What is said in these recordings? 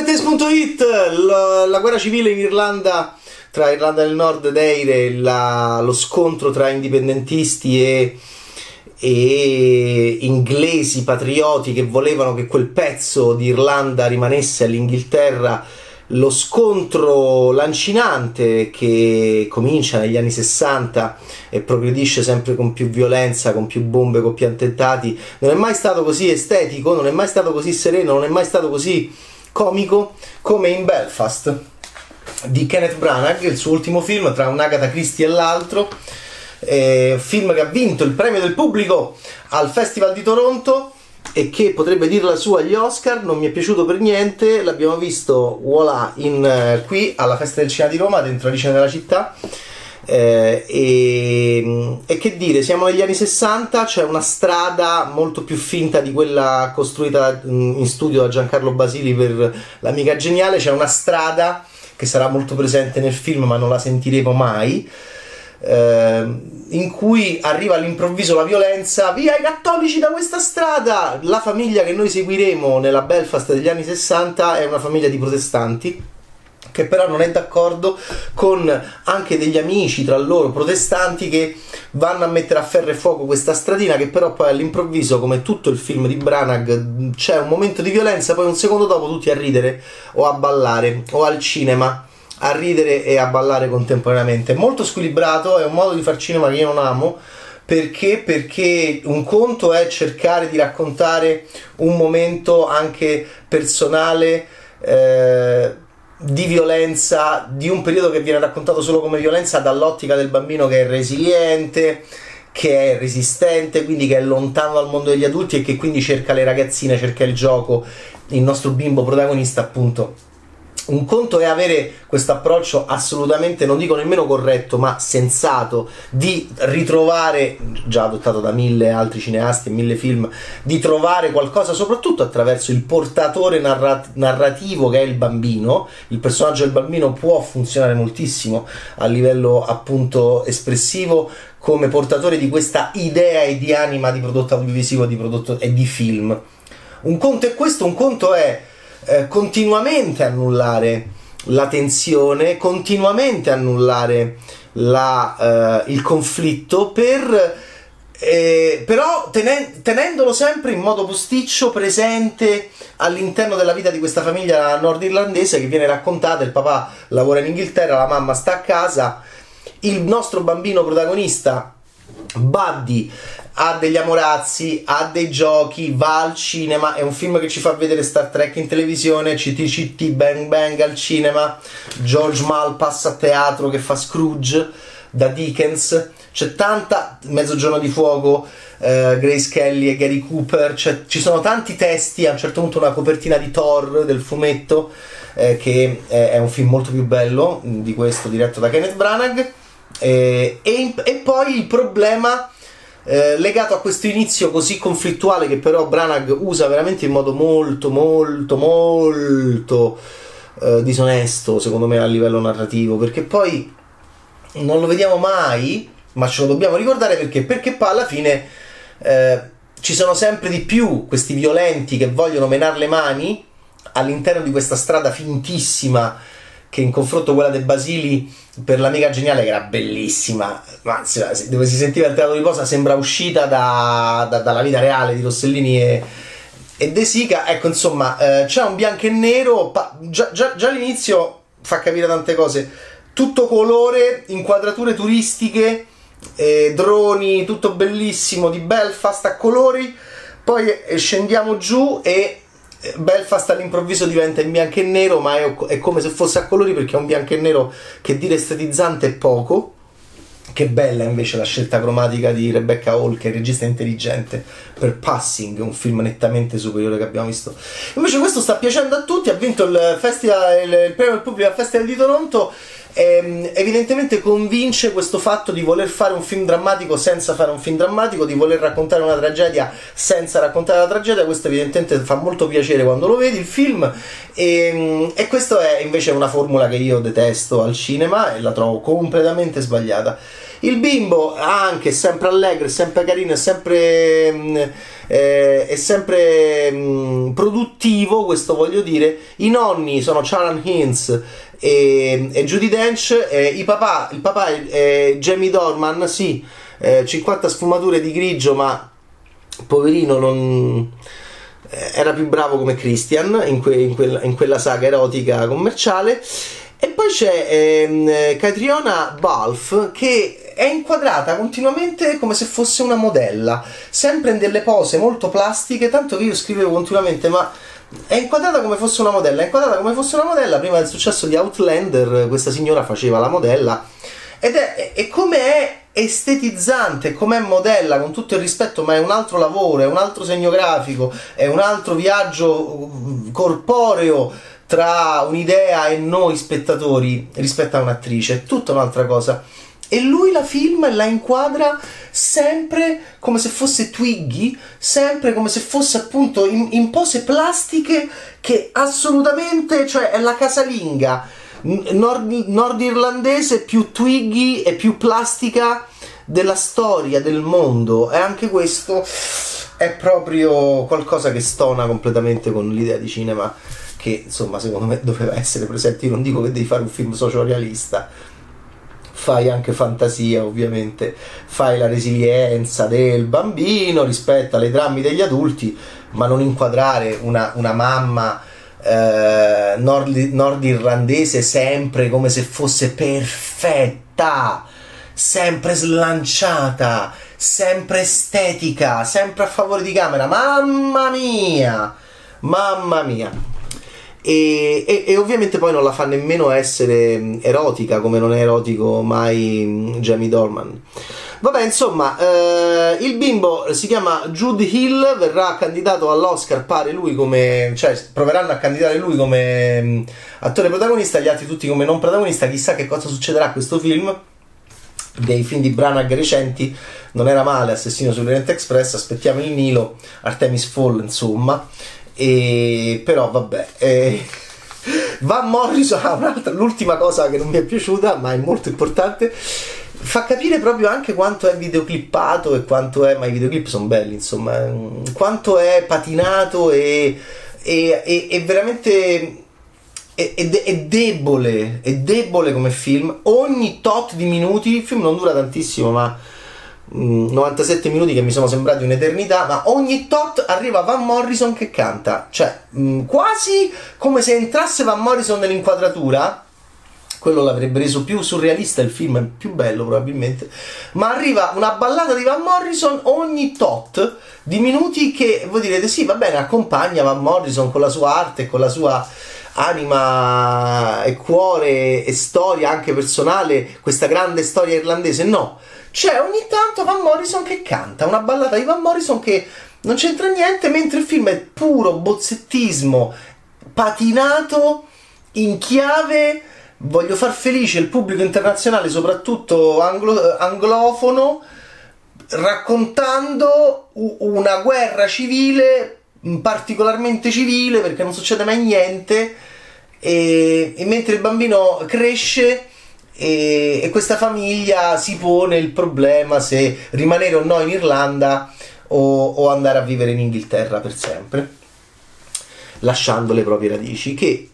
Metes.it, la guerra civile in Irlanda, tra Irlanda del Nord ed Eire, lo scontro tra indipendentisti e inglesi patrioti che volevano che quel pezzo di Irlanda rimanesse all'Inghilterra, lo scontro lancinante che comincia negli anni 60 e progredisce sempre con più violenza, con più bombe, con più attentati. Non è mai stato così estetico, non è mai stato così sereno, non è mai stato così comico come in Belfast di Kenneth Branagh, il suo ultimo film, tra un Agatha Christie e l'altro, film che ha vinto il premio del pubblico al Festival di Toronto e che potrebbe dirla sua agli Oscar. Non mi è piaciuto per niente, l'abbiamo visto voilà qui alla Festa del Cinema di Roma, dentro Alice nella città, e che dire, siamo negli anni 60, c'è una strada molto più finta di quella costruita in studio da Giancarlo Basili per L'amica geniale, c'è una strada che sarà molto presente nel film ma non la sentiremo mai, in cui arriva all'improvviso la violenza, via i cattolici da questa strada. La famiglia che noi seguiremo nella Belfast degli anni 60 è una famiglia di protestanti che però non è d'accordo con anche degli amici tra loro protestanti che vanno a mettere a ferro e fuoco questa stradina, che però poi all'improvviso, come tutto il film di Branagh, c'è un momento di violenza, poi un secondo dopo tutti a ridere o a ballare, o al cinema a ridere e a ballare contemporaneamente. Molto squilibrato, è un modo di far cinema che io non amo. Perché? Perché un conto è cercare di raccontare un momento anche personale di violenza, di un periodo che viene raccontato solo come violenza dall'ottica del bambino che è resiliente, che è resistente, quindi che è lontano dal mondo degli adulti e che quindi cerca le ragazzine, cerca il gioco, il nostro bimbo protagonista appunto. Un conto è avere questo approccio assolutamente, non dico nemmeno corretto, ma sensato, di ritrovare, già adottato da mille altri cineasti e mille film, di trovare qualcosa soprattutto attraverso il portatore narrativo che è il bambino. Il personaggio del bambino può funzionare moltissimo a livello appunto espressivo come portatore di questa idea e di anima di prodotto audiovisivo, di prodotto e di film. Un conto è questo, un conto è continuamente annullare la tensione, continuamente annullare il conflitto, però tenendolo sempre in modo posticcio presente all'interno della vita di questa famiglia nordirlandese che viene raccontata. Il papà lavora in Inghilterra, la mamma sta a casa, il nostro bambino protagonista Buddy ha degli amorazzi, ha dei giochi, va al cinema, è un film che ci fa vedere Star Trek in televisione, CTCT Bang Bang al cinema, George Mal passa a teatro che fa Scrooge da Dickens, c'è tanta, Mezzogiorno di fuoco, Grace Kelly e Gary Cooper, ci sono tanti testi, a un certo punto una copertina di Thor del fumetto, che è un film molto più bello di questo, diretto da Kenneth Branagh. E poi il problema legato a questo inizio così conflittuale, che però Branagh usa veramente in modo molto disonesto secondo me a livello narrativo, perché poi non lo vediamo mai ma ce lo dobbiamo ricordare. Perché poi alla fine ci sono sempre di più questi violenti che vogliono menare le mani all'interno di questa strada fintissima, che in confronto a quella dei Basili per L'amica geniale, che era bellissima, ma dove si sentiva il teatro di posa, sembra uscita dalla vita reale di Rossellini e De Sica. Ecco, insomma, c'è un bianco e nero, già all'inizio fa capire tante cose, tutto colore, inquadrature turistiche, droni, tutto bellissimo di Belfast a colori, poi scendiamo giù e Belfast all'improvviso diventa in bianco e nero, ma è come se fosse a colori, perché è un bianco e nero che dire estetizzante è poco. Che bella invece la scelta cromatica di Rebecca Hall, che è regista intelligente, per Passing, un film nettamente superiore che abbiamo visto. Invece questo sta piacendo a tutti, ha vinto il premio del pubblico al Festival di Toronto. Evidentemente convince questo fatto di voler fare un film drammatico senza fare un film drammatico, di voler raccontare una tragedia senza raccontare la tragedia. Questo evidentemente fa molto piacere quando lo vedi il film, e questo è invece una formula che io detesto al cinema e la trovo completamente sbagliata. Il bimbo anche sempre allegro, sempre carino, è sempre produttivo, questo voglio dire. I nonni sono Charan Hins e Judi Dench, il papà è Jamie Dornan, sì, 50 sfumature di grigio, ma poverino non... era più bravo come Christian in quella saga erotica commerciale. E poi c'è Catriona Balfe, che è inquadrata continuamente come se fosse una modella, sempre in delle pose molto plastiche, tanto che io scrivevo continuamente, ma è inquadrata come fosse una modella, è inquadrata come fosse una modella. Prima del successo di Outlander questa signora faceva la modella, ed è come è estetizzante, com'è modella, con tutto il rispetto, ma è un altro lavoro, è un altro segno grafico, è un altro viaggio corporeo tra un'idea e noi spettatori rispetto a un'attrice, è tutta un'altra cosa. E lui la filma e la inquadra sempre come se fosse Twiggy, sempre come se fosse appunto in pose plastiche, che assolutamente, cioè, è la casalinga nordirlandese più Twiggy e più plastica della storia del mondo. E anche questo è proprio qualcosa che stona completamente con l'idea di cinema che, insomma, secondo me doveva essere presente. Io non dico che devi fare un film sociorealista, fai anche fantasia, ovviamente, fai la resilienza del bambino rispetto alle drammi degli adulti, ma non inquadrare una mamma nordirlandese sempre come se fosse perfetta, sempre slanciata, sempre estetica, sempre a favore di camera. Mamma mia, mamma mia. E ovviamente poi non la fa nemmeno essere erotica, come non è erotico mai Jamie Dornan. Vabbè, insomma, il bimbo si chiama Jude Hill, verrà candidato all'Oscar, pare, lui come... cioè, proveranno a candidare lui come attore protagonista, gli altri tutti come non protagonista. Chissà che cosa succederà a questo film. Dei film di Branagh recenti non era male, Assassino sull'Orient Express, aspettiamo il Nilo, Artemis Fowl, insomma. E però vabbè, Van Morrison, l'ultima cosa che non mi è piaciuta, ma è molto importante, fa capire proprio anche quanto è videoclippato e quanto è... ma i videoclip sono belli, insomma, quanto è patinato e veramente è debole come film. Ogni tot di minuti, il film non dura tantissimo, ma 97 minuti che mi sono sembrati un'eternità, ma ogni tot arriva Van Morrison che canta, cioè quasi come se entrasse Van Morrison nell'inquadratura. Quello l'avrebbe reso più surrealista il film, più bello probabilmente, ma arriva una ballata di Van Morrison ogni tot di minuti, che voi direte sì, va bene, accompagna Van Morrison con la sua arte, con la sua anima e cuore e storia anche personale, questa grande storia irlandese. No, c'è ogni tanto Van Morrison che canta, una ballata di Van Morrison che non c'entra niente, mentre il film è puro bozzettismo patinato in chiave voglio far felice il pubblico internazionale, soprattutto anglofono, raccontando una guerra civile, particolarmente civile, perché non succede mai niente, e mentre il bambino cresce e questa famiglia si pone il problema se rimanere o no in Irlanda o andare a vivere in Inghilterra per sempre, lasciando le proprie radici, che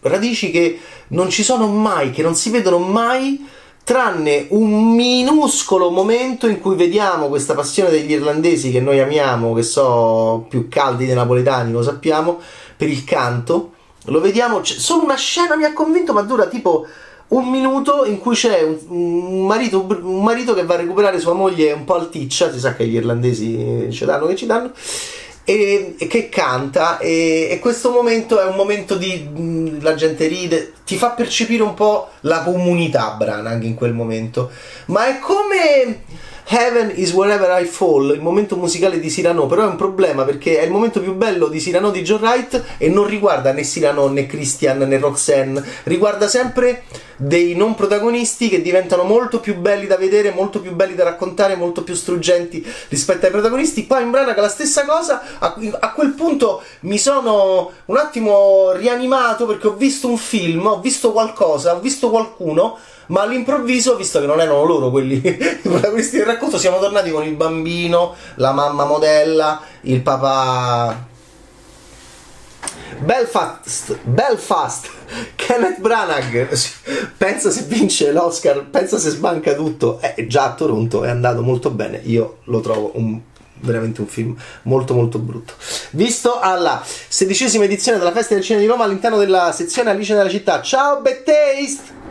non ci sono mai, che non si vedono mai, tranne un minuscolo momento in cui vediamo questa passione degli irlandesi, che noi amiamo, che so, più caldi dei napoletani, lo sappiamo, per il canto. Lo vediamo, solo una scena mi ha convinto, ma dura tipo un minuto, in cui c'è un marito che va a recuperare sua moglie un po' alticcia, si sa che gli irlandesi ci danno, e che canta, e questo momento è un momento di... la gente ride, ti fa percepire un po' la comunità Branagh anche in quel momento. Ma è come Heaven is Wherever I Fall, il momento musicale di Cyrano, però è un problema perché è il momento più bello di Cyrano di John Wright e non riguarda né Cyrano né Christian né Roxanne, riguarda sempre dei non protagonisti che diventano molto più belli da vedere, molto più belli da raccontare, molto più struggenti rispetto ai protagonisti. Qua in Branagh la stessa cosa, a quel punto mi sono un attimo rianimato perché ho visto un film, ho visto qualcosa, ho visto qualcuno, ma all'improvviso, visto che non erano loro quelli i protagonisti del racconto, siamo tornati con il bambino, la mamma modella, il papà. Belfast, Kenneth Branagh pensa se vince l'Oscar, pensa se sbanca tutto. Già a Toronto è andato molto bene, io lo trovo veramente un film molto molto brutto. Visto alla 16ª edizione della Festa del Cinema di Roma all'interno della sezione Alice nella città. Ciao Bad Taste!